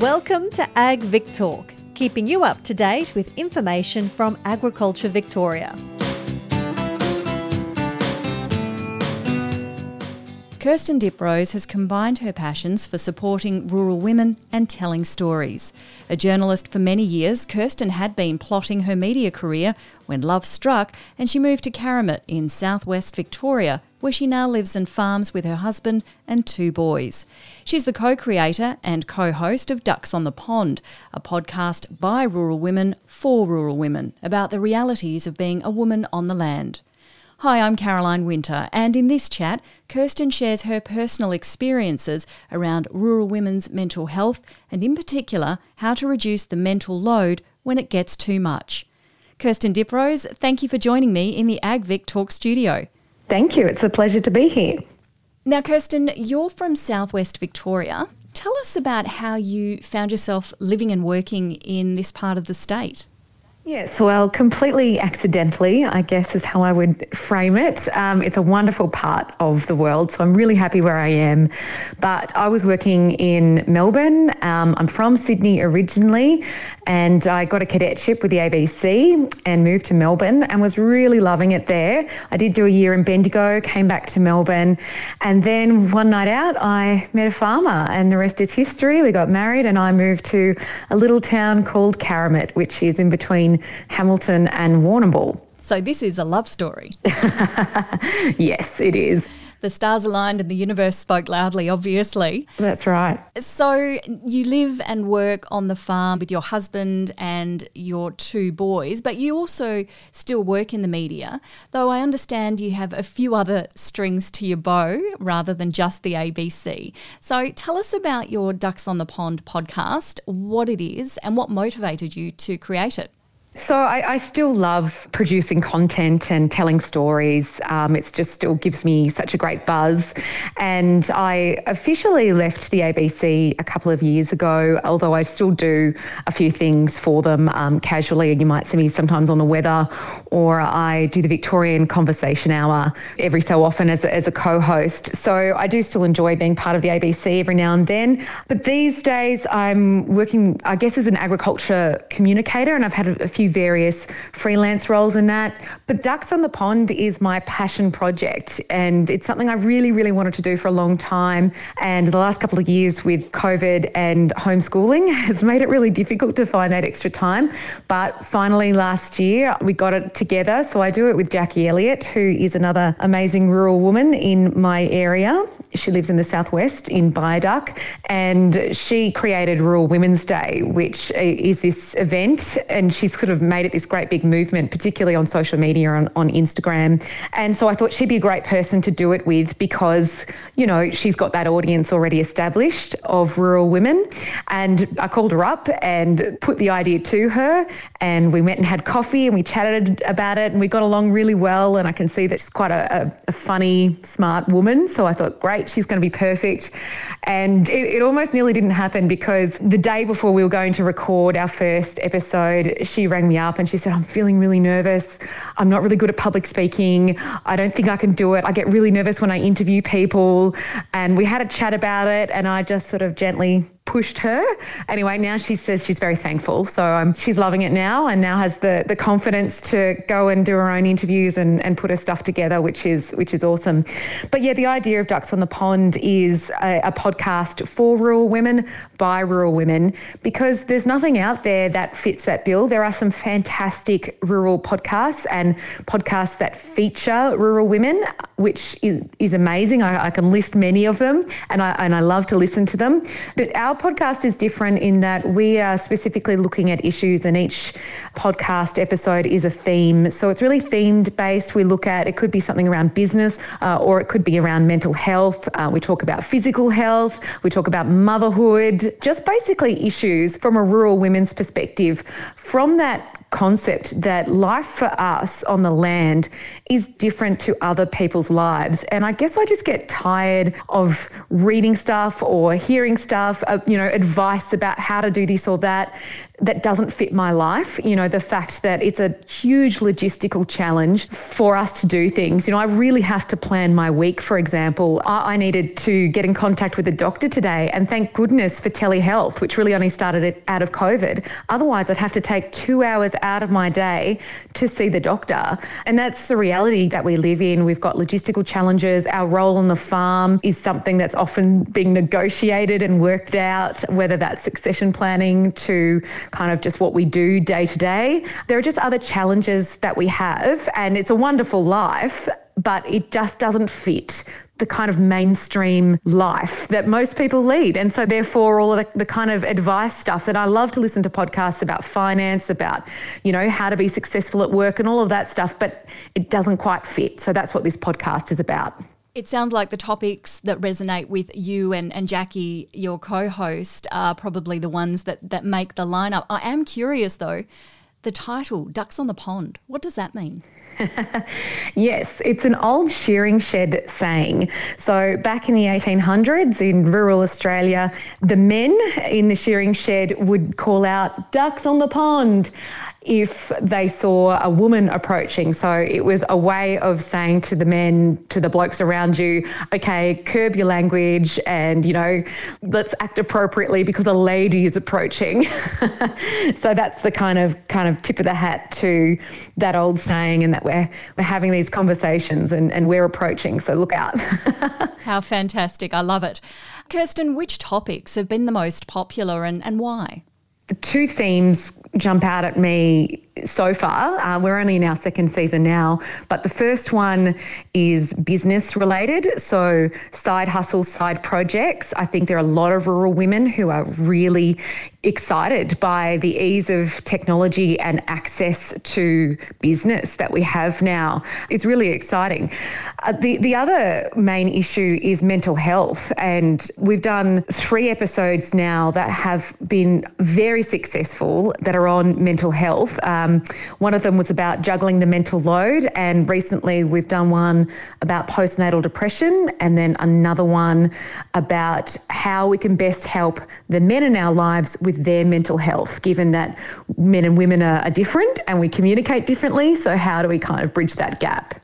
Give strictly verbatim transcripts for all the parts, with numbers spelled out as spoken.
Welcome to Ag Vic Talk, keeping you up to date with information from Agriculture Victoria. Kirsten Diprose has combined her passions for supporting rural women and telling stories. A journalist for many years, Kirsten had been plotting her media career when love struck and she moved to Karamut in southwest Victoria, where she now lives and farms with her husband and two boys. She's the co-creator and co-host of Ducks on the Pond, a podcast by rural women for rural women about the realities of being a woman on the land. Hi, I'm Caroline Winter, and in this chat, Kirsten shares her personal experiences around rural women's mental health and in particular, how to reduce the mental load when it gets too much. Kirsten Diprose, thank you for joining me in the Ag Vic Talk studio. Thank you. It's a pleasure to be here. Now, Kirsten, you're from southwest Victoria. Tell us about how you found yourself living and working in this part of the state. Yes, well, completely accidentally, I guess is how I would frame it. Um, it's a wonderful part of the world, so I'm really happy where I am. But I was working in Melbourne. Um, I'm from Sydney originally, and I got a cadetship with the A B C and moved to Melbourne and was really loving it there. I did do a year in Bendigo, came back to Melbourne, and then one night out, I met a farmer, and the rest is history. We got married, and I moved to a little town called Karamut, which is in between Hamilton and Warrnambool. So this is a love story. Yes, it is. The stars aligned and the universe spoke loudly, obviously. That's right. So you live and work on the farm with your husband and your two boys, but you also still work in the media, though I understand you have a few other strings to your bow rather than just the A B C. So tell us about your Ducks on the Pond podcast, what it is and what motivated you to create it. So I, I still love producing content and telling stories. Um, it's just still gives me such a great buzz. And I officially left the A B C a couple of years ago, although I still do a few things for them um, casually. And you might see me sometimes on the weather, or I do the Victorian Conversation Hour every so often as a, as a co-host. So I do still enjoy being part of the A B C every now and then. But these days I'm working, I guess, as an agriculture communicator, and I've had a, a few various freelance roles in that. But Ducks on the Pond is my passion project, and it's something I really, really wanted to do for a long time. And the last couple of years with COVID and homeschooling has made it really difficult to find that extra time. But finally last year, we got it together. So I do it with Jackie Elliott, who is another amazing rural woman in my area. She lives in the southwest in Biaduck, and she created Rural Women's Day, which is this event, and she's sort of made it this great big movement, particularly on social media, on, on Instagram. And so I thought she'd be a great person to do it with because, you know, she's got that audience already established of rural women. And I called her up and put the idea to her, and we went and had coffee and we chatted about it and we got along really well. And I can see that she's quite a, a, a funny, smart woman. So I thought, great, she's going to be perfect. And it, it almost nearly didn't happen because the day before we were going to record our first episode, she rang me up and she said, I'm feeling really nervous. I'm not really good at public speaking. I don't think I can do it. I get really nervous when I interview people. And we had a chat about it and I just sort of gently pushed her. Anyway, now she says she's very thankful. So um, she's loving it now and now has the, the confidence to go and do her own interviews and, and put her stuff together, which is which is awesome. But yeah, the idea of Ducks on the Pond is a, a podcast for rural women by rural women because there's nothing out there that fits that bill. There are some fantastic rural podcasts and podcasts that feature rural women, which is, is amazing. I, I can list many of them and I, and I love to listen to them. But our podcast is different in that we are specifically looking at issues and each podcast episode is a theme. So it's really themed based. We look at, it could be something around business uh, or it could be around mental health. Uh, we talk about physical health. We talk about motherhood, just basically issues from a rural women's perspective. From that concept that life for us on the land is different to other people's lives. And I guess I just get tired of reading stuff or hearing stuff, uh, you know, advice about how to do this or that. that doesn't fit my life. You know, the fact that it's a huge logistical challenge for us to do things. You know, I really have to plan my week, for example. I, I needed to get in contact with a doctor today, and thank goodness for telehealth, which really only started it out of COVID. Otherwise, I'd have to take two hours out of my day to see the doctor. And that's the reality that we live in. We've got logistical challenges. Our role on the farm is something that's often being negotiated and worked out, whether that's succession planning to kind of just what we do day to day. There are just other challenges that we have, and it's a wonderful life, but it just doesn't fit the kind of mainstream life that most people lead. And so therefore all of the, the kind of advice stuff that I love to listen to podcasts about finance, about, you know, how to be successful at work and all of that stuff, but it doesn't quite fit. So that's what this podcast is about. It sounds like the topics that resonate with you and, and Jackie, your co-host, are probably the ones that, that make the lineup. I am curious though, the title, Ducks on the Pond, what does that mean? Yes, it's an old shearing shed saying. So back in the eighteen hundreds in rural Australia, the men in the shearing shed would call out, "Ducks on the pond," if they saw a woman approaching. So it was a way of saying to the men, to the blokes around you, okay, curb your language and, you know, let's act appropriately because a lady is approaching. So that's the kind of kind of tip of the hat to that old saying, and that we're we're having these conversations and, and we're approaching, so look out. How fantastic. I love it. Kirsten, which topics have been the most popular and, and why? The two themes jump out at me so far. Uh, we're only in our second season now, but the first one is business related. So side hustles, side projects. I think there are a lot of rural women who are really excited by the ease of technology and access to business that we have now. It's really exciting. Uh, the, the other main issue is mental health. And we've done three episodes now that have been very successful that are on mental health. Um, one of them was about juggling the mental load. And recently we've done one about postnatal depression, and then another one about how we can best help the men in our lives with with their mental health, given that men and women are, are different and we communicate differently. So how do we kind of bridge that gap?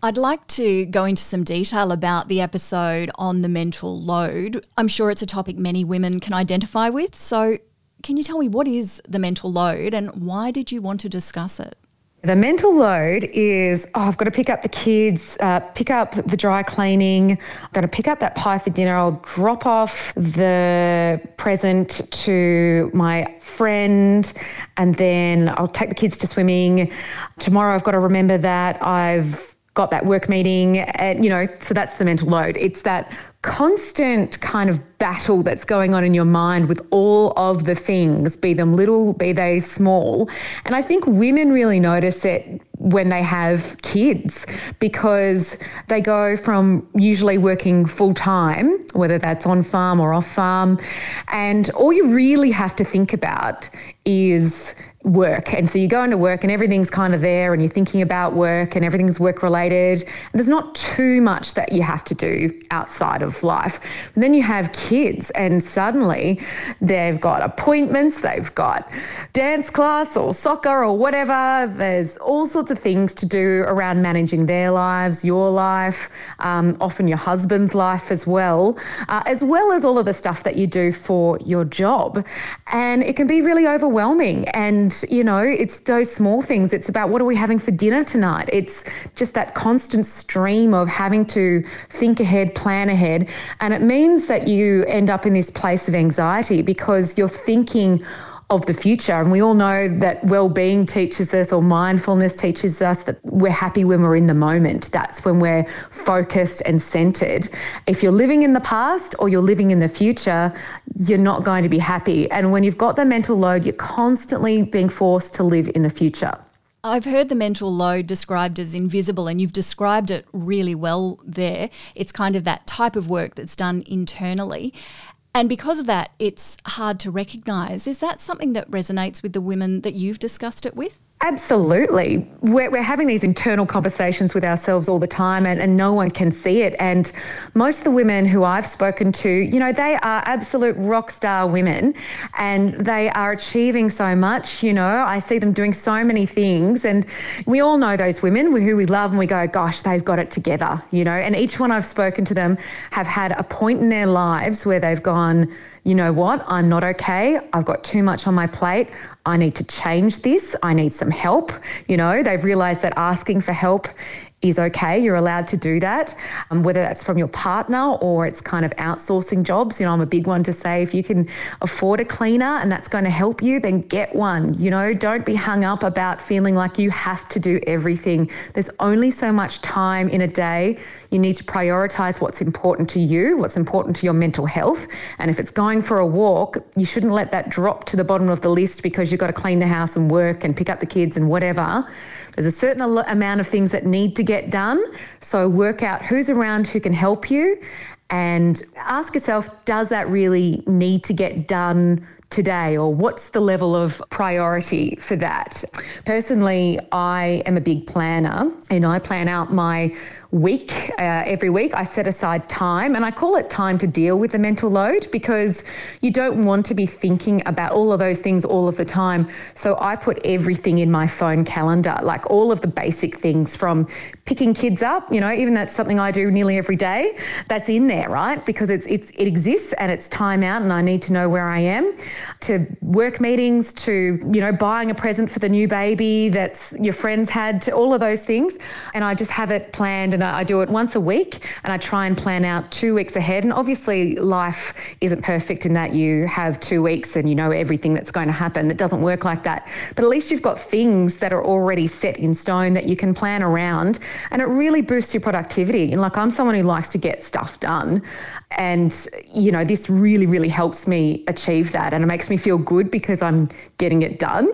I'd like to go into some detail about the episode on the mental load. I'm sure it's a topic many women can identify with. So can you tell me, what is the mental load and why did you want to discuss it? The mental load is, oh, I've got to pick up the kids, uh, pick up the dry cleaning, I've got to pick up that pie for dinner, I'll drop off the present to my friend, and then I'll take the kids to swimming. Tomorrow I've got to remember that I've got that work meeting, and, you know, so that's the mental load. It's that constant kind of battle that's going on in your mind with all of the things, be them little, be they small. And I think women really notice it when they have kids, because they go from usually working full time, whether that's on farm or off farm, and all you really have to think about is work. And so you go into work and everything's kind of there, and you're thinking about work and everything's work related. And there's not too much that you have to do outside of life. And then you have kids, and suddenly they've got appointments, they've got dance class or soccer or whatever. There's all sorts of things to do around managing their lives, your life, um, often your husband's life as well, uh, as well as all of the stuff that you do for your job. And it can be really overwhelming. And you know, it's those small things. It's about, what are we having for dinner tonight? It's just that constant stream of having to think ahead, plan ahead. And it means that you end up in this place of anxiety because you're thinking of the future. And we all know that well-being teaches us, or mindfulness teaches us, that we're happy when we're in the moment. That's when we're focused and centered. If you're living in the past or you're living in the future, you're not going to be happy. And when you've got the mental load, you're constantly being forced to live in the future. I've heard the mental load described as invisible, and you've described it really well there. It's kind of that type of work that's done internally. And because of that, it's hard to recognise. Is that something that resonates with the women that you've discussed it with? Absolutely. We're, we're having these internal conversations with ourselves all the time, and, and no one can see it. And most of the women who I've spoken to, you know, they are absolute rock star women and they are achieving so much. You know, I see them doing so many things, and we all know those women who we love and we go, gosh, they've got it together, you know. And each one I've spoken to them have had a point in their lives where they've gone, you know what, I'm not okay. I've got too much on my plate. I need to change this. I need some help. You know, they've realised that asking for help is okay. You're allowed to do that, um, whether that's from your partner or it's kind of outsourcing jobs. You know, I'm a big one to say, if you can afford a cleaner and that's going to help you, then get one. You know, don't be hung up about feeling like you have to do everything. There's only so much time in a day. You need to prioritise what's important to you, what's important to your mental health. And if it's going for a walk, you shouldn't let that drop to the bottom of the list because you've got to clean the house and work and pick up the kids and whatever. There's a certain al- amount of things that need to get done. So work out who's around who can help you and ask yourself, does that really need to get done today, or what's the level of priority for that? Personally, I am a big planner and I plan out my week. Uh, every week I set aside time, and I call it time to deal with the mental load, because you don't want to be thinking about all of those things all of the time. So I put everything in my phone calendar, like all of the basic things from picking kids up, you know, even that's something I do nearly every day. That's in there, right? Because it's it's it exists and it's time out and I need to know where I am. To work meetings, to, you know, buying a present for the new baby that's your friends had, to all of those things. And I just have it planned, and I do it once a week and I try and plan out two weeks ahead. And obviously life isn't perfect in that you have two weeks and you know everything that's going to happen. It doesn't work like that. But at least you've got things that are already set in stone that you can plan around, and it really boosts your productivity. And like, I'm someone who likes to get stuff done, and, you know, this really, really helps me achieve that. And it makes me feel good because I'm getting it done.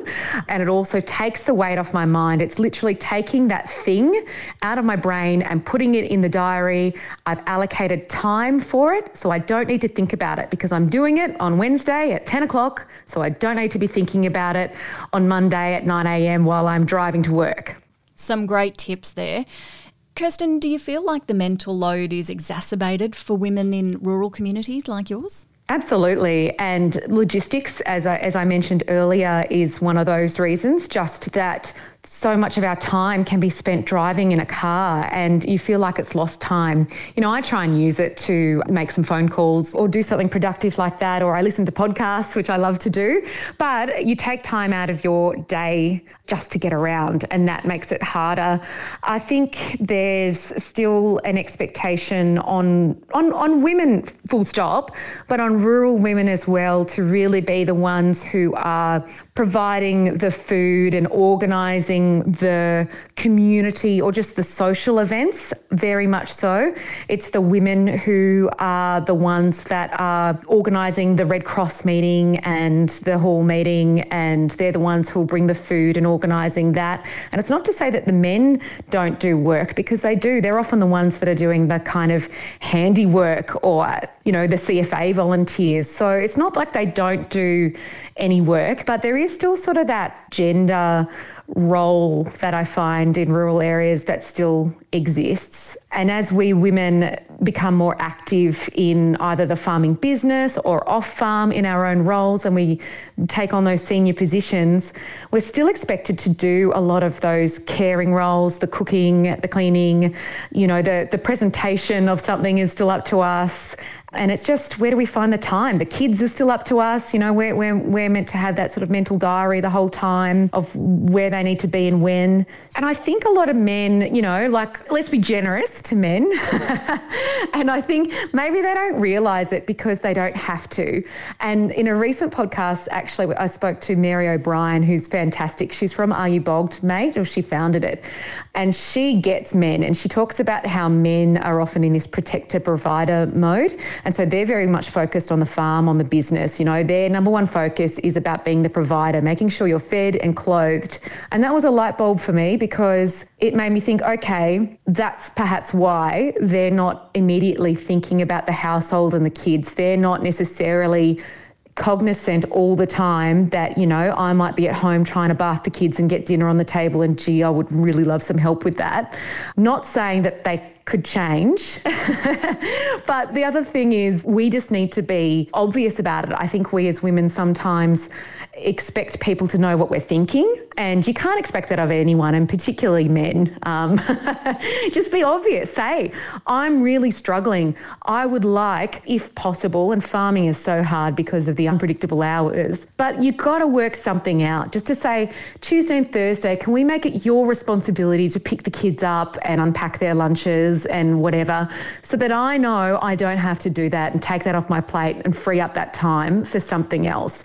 And it also takes the weight off my mind. It's literally taking that thing out of my brain and putting it in the diary. I've allocated time for it, so I don't need to think about it because I'm doing it on Wednesday at ten o'clock. So I don't need to be thinking about it on Monday at nine a.m. while I'm driving to work. Some great tips there. Kirsten, do you feel like the mental load is exacerbated for women in rural communities like yours? Absolutely. And logistics, as I, as I mentioned earlier, is one of those reasons, just that so much of our time can be spent driving in a car and you feel like it's lost time. You know, I try and use it to make some phone calls or do something productive like that, or I listen to podcasts, which I love to do. But you take time out of your day just to get around, and that makes it harder. I think there's still an expectation on, on, on women, full stop, but on rural women as well, to really be the ones who are providing the food and organising the community or just the social events, very much so. It's the women who are the ones that are organising the Red Cross meeting and the hall meeting, and they're the ones who'll bring the food and organising that. And it's not to say that the men don't do work, because they do. They're often the ones that are doing the kind of handiwork or, you know, the C F A volunteers. So it's not like they don't do any work, but there is There's still sort of that gender role that I find in rural areas that still exists. And as we women become more active in either the farming business or off farm in our own roles, and we take on those senior positions, we're still expected to do a lot of those caring roles, the cooking, the cleaning, you know, the, the presentation of something is still up to us. And it's just, where do we find the time? The kids are still up to us. You know, we're, we're, we're meant to have that sort of mental diary the whole time of where they need to be and when. And I think a lot of men, you know, like, let's be generous to men. And I think maybe they don't realise it because they don't have to. And in a recent podcast, actually, I spoke to Mary O'Brien, who's fantastic. She's from Are You Bogged Mate, or she founded it. And she gets men, and she talks about how men are often in this protector-provider mode. And so they're very much focused on the farm, on the business. You know, their number one focus is about being the provider, making sure you're fed and clothed. And that was a light bulb for me, because it made me think, okay, that's perhaps why they're not immediately thinking about the household and the kids. They're not necessarily cognizant all the time that, you know, I might be at home trying to bath the kids and get dinner on the table, and gee, I would really love some help with that. Not saying that they could change. But the other thing is we just need to be obvious about it. I think we as women sometimes expect people to know what we're thinking, and you can't expect that of anyone, and particularly men. Um, just be obvious. Say, I'm really struggling. I would like, if possible, and farming is so hard because of the unpredictable hours, but you've got to work something out. Just to say, Tuesday and Thursday, can we make it your responsibility to pick the kids up and unpack their lunches and whatever, so that I know I don't have to do that and take that off my plate and free up that time for something else.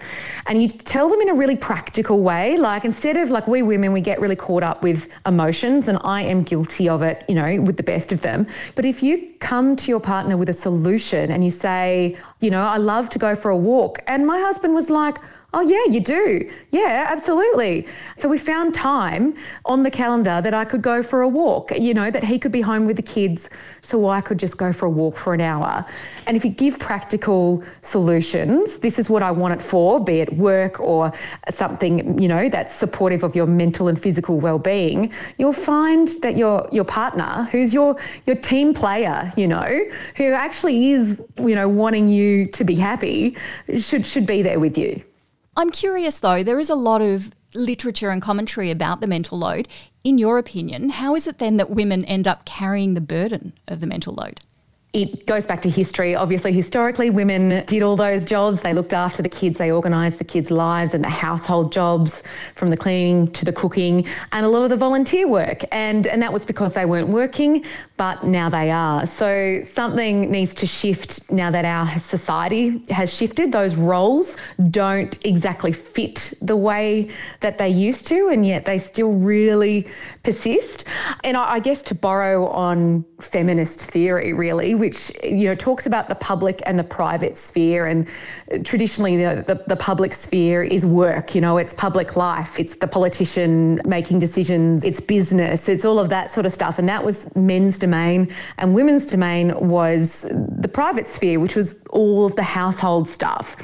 And you tell them in a really practical way, like instead of like we women, we get really caught up with emotions, and I am guilty of it, you know, with the best of them. But if you come to your partner with a solution and you say, you know, I love to go for a walk, and my husband was like, oh yeah, you do. Yeah, absolutely. So we found time on the calendar that I could go for a walk, you know, that he could be home with the kids, so I could just go for a walk for an hour. And if you give practical solutions, this is what I want it for, be it work or something, you know, that's supportive of your mental and physical well-being, you'll find that your your partner, who's your your team player, you know, who actually is, you know, wanting you to be happy, should should be there with you. I'm curious though, there is a lot of literature and commentary about the mental load. In your opinion, how is it then that women end up carrying the burden of the mental load? It goes back to history. Obviously, historically, women did all those jobs. They looked after the kids. They organised the kids' lives and the household jobs, from the cleaning to the cooking, and a lot of the volunteer work. And, and that was because they weren't working, but now they are. So something needs to shift now that our society has shifted. Those roles don't exactly fit the way that they used to, and yet they still really persist. And I, I guess to borrow on feminist theory, really, which, you know, talks about the public and the private sphere. And traditionally, the, the, the public sphere is work, you know, it's public life, it's the politician making decisions, it's business, it's all of that sort of stuff. And that was men's domain. And women's domain was the private sphere, which was all of the household stuff.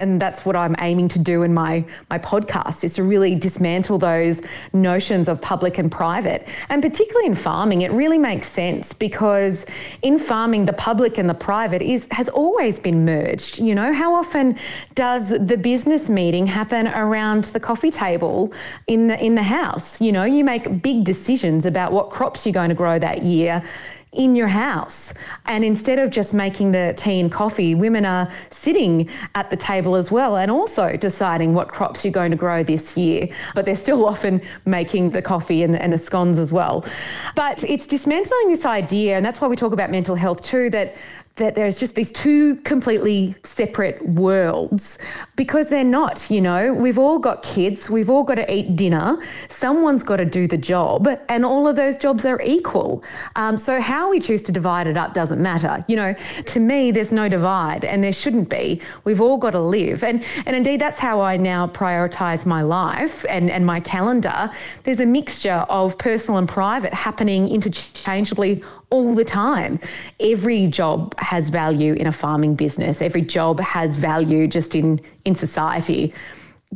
And that's what I'm aiming to do in my my podcast, is to really dismantle those notions of public and private. And particularly in farming, it really makes sense, because in farming, the public and the private is has always been merged. You know, how often does the business meeting happen around the coffee table in the in the house? You know, you make big decisions about what crops you're going to grow that year in your house. And instead of just making the tea and coffee, women are sitting at the table as well, and also deciding what crops you're going to grow this year. But they're still often making the coffee and, and the scones as well. But it's dismantling this idea, and that's why we talk about mental health too, that that there's just these two completely separate worlds, because they're not. You know, we've all got kids, we've all got to eat dinner, someone's got to do the job, and all of those jobs are equal. Um, so how we choose to divide it up doesn't matter. You know, to me, there's no divide, and there shouldn't be. We've all got to live. And and indeed, that's how I now prioritise my life and, and my calendar. There's a mixture of personal and private happening interchangeably all the time. Every job has value in a farming business. Every job has value just in, in society.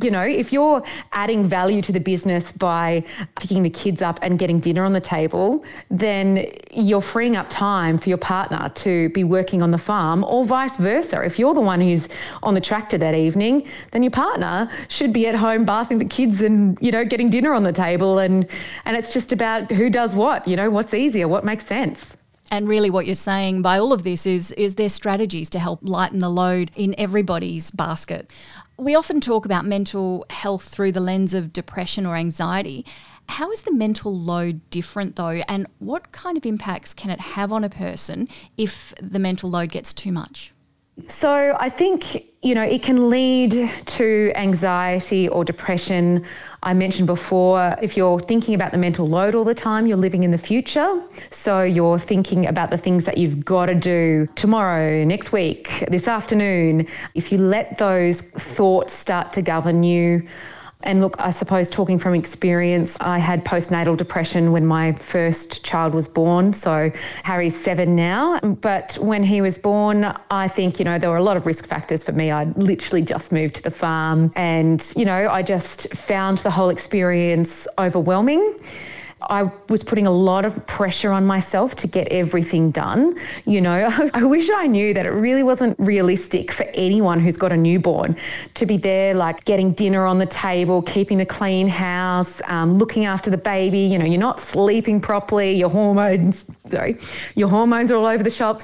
You know, if you're adding value to the business by picking the kids up and getting dinner on the table, then you're freeing up time for your partner to be working on the farm, or vice versa. If you're the one who's on the tractor that evening, then your partner should be at home bathing the kids and, you know, getting dinner on the table. And, and it's just about who does what, you know, what's easier, what makes sense. And really what you're saying by all of this is, is there strategies to help lighten the load in everybody's basket. We often talk about mental health through the lens of depression or anxiety. How is the mental load different though, and what kind of impacts can it have on a person if the mental load gets too much? So I think, you know, it can lead to anxiety or depression. I mentioned before, if you're thinking about the mental load all the time, you're living in the future. So you're thinking about the things that you've got to do tomorrow, next week, this afternoon. If you let those thoughts start to govern you, And look, I suppose talking from experience, I had postnatal depression when my first child was born. So Harry's seven now. But when he was born, I think, you know, there were a lot of risk factors for me. I literally just moved to the farm and, you know, I just found the whole experience overwhelming. I was putting a lot of pressure on myself to get everything done. You know, I wish I knew that it really wasn't realistic for anyone who's got a newborn to be there, like getting dinner on the table, keeping a clean house, um, looking after the baby. You know, you're not sleeping properly. Your hormones, sorry, your hormones are all over the shop.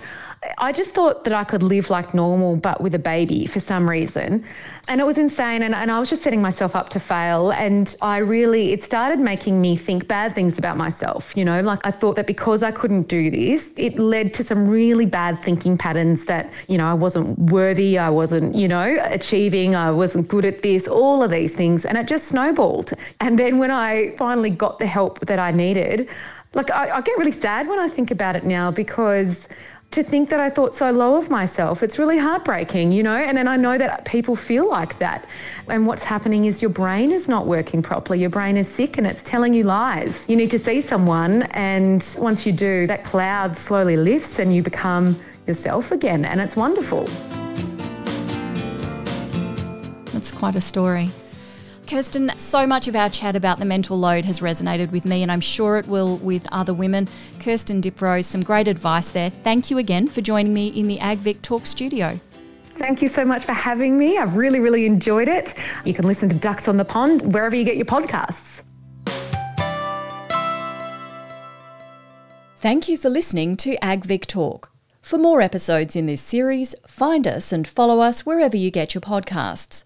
I just thought that I could live like normal, but with a baby for some reason. And it was insane. And, and I was just setting myself up to fail. And I really, it started making me think bad things about myself. You know, like I thought that because I couldn't do this, it led to some really bad thinking patterns that, you know, I wasn't worthy. I wasn't, you know, achieving. I wasn't good at this, all of these things. And it just snowballed. And then when I finally got the help that I needed, like I, I get really sad when I think about it now, because to think that I thought so low of myself, it's really heartbreaking, you know, and then I know that people feel like that. And what's happening is your brain is not working properly. Your brain is sick and it's telling you lies. You need to see someone, and once you do, that cloud slowly lifts and you become yourself again, and it's wonderful. That's quite a story. Kirsten, so much of our chat about the mental load has resonated with me, and I'm sure it will with other women. Kirsten Diprose, some great advice there. Thank you again for joining me in the Ag Vic Talk studio. Thank you so much for having me. I've really, really enjoyed it. You can listen to Ducks on the Pond wherever you get your podcasts. Thank you for listening to Ag Vic Talk. For more episodes in this series, find us and follow us wherever you get your podcasts.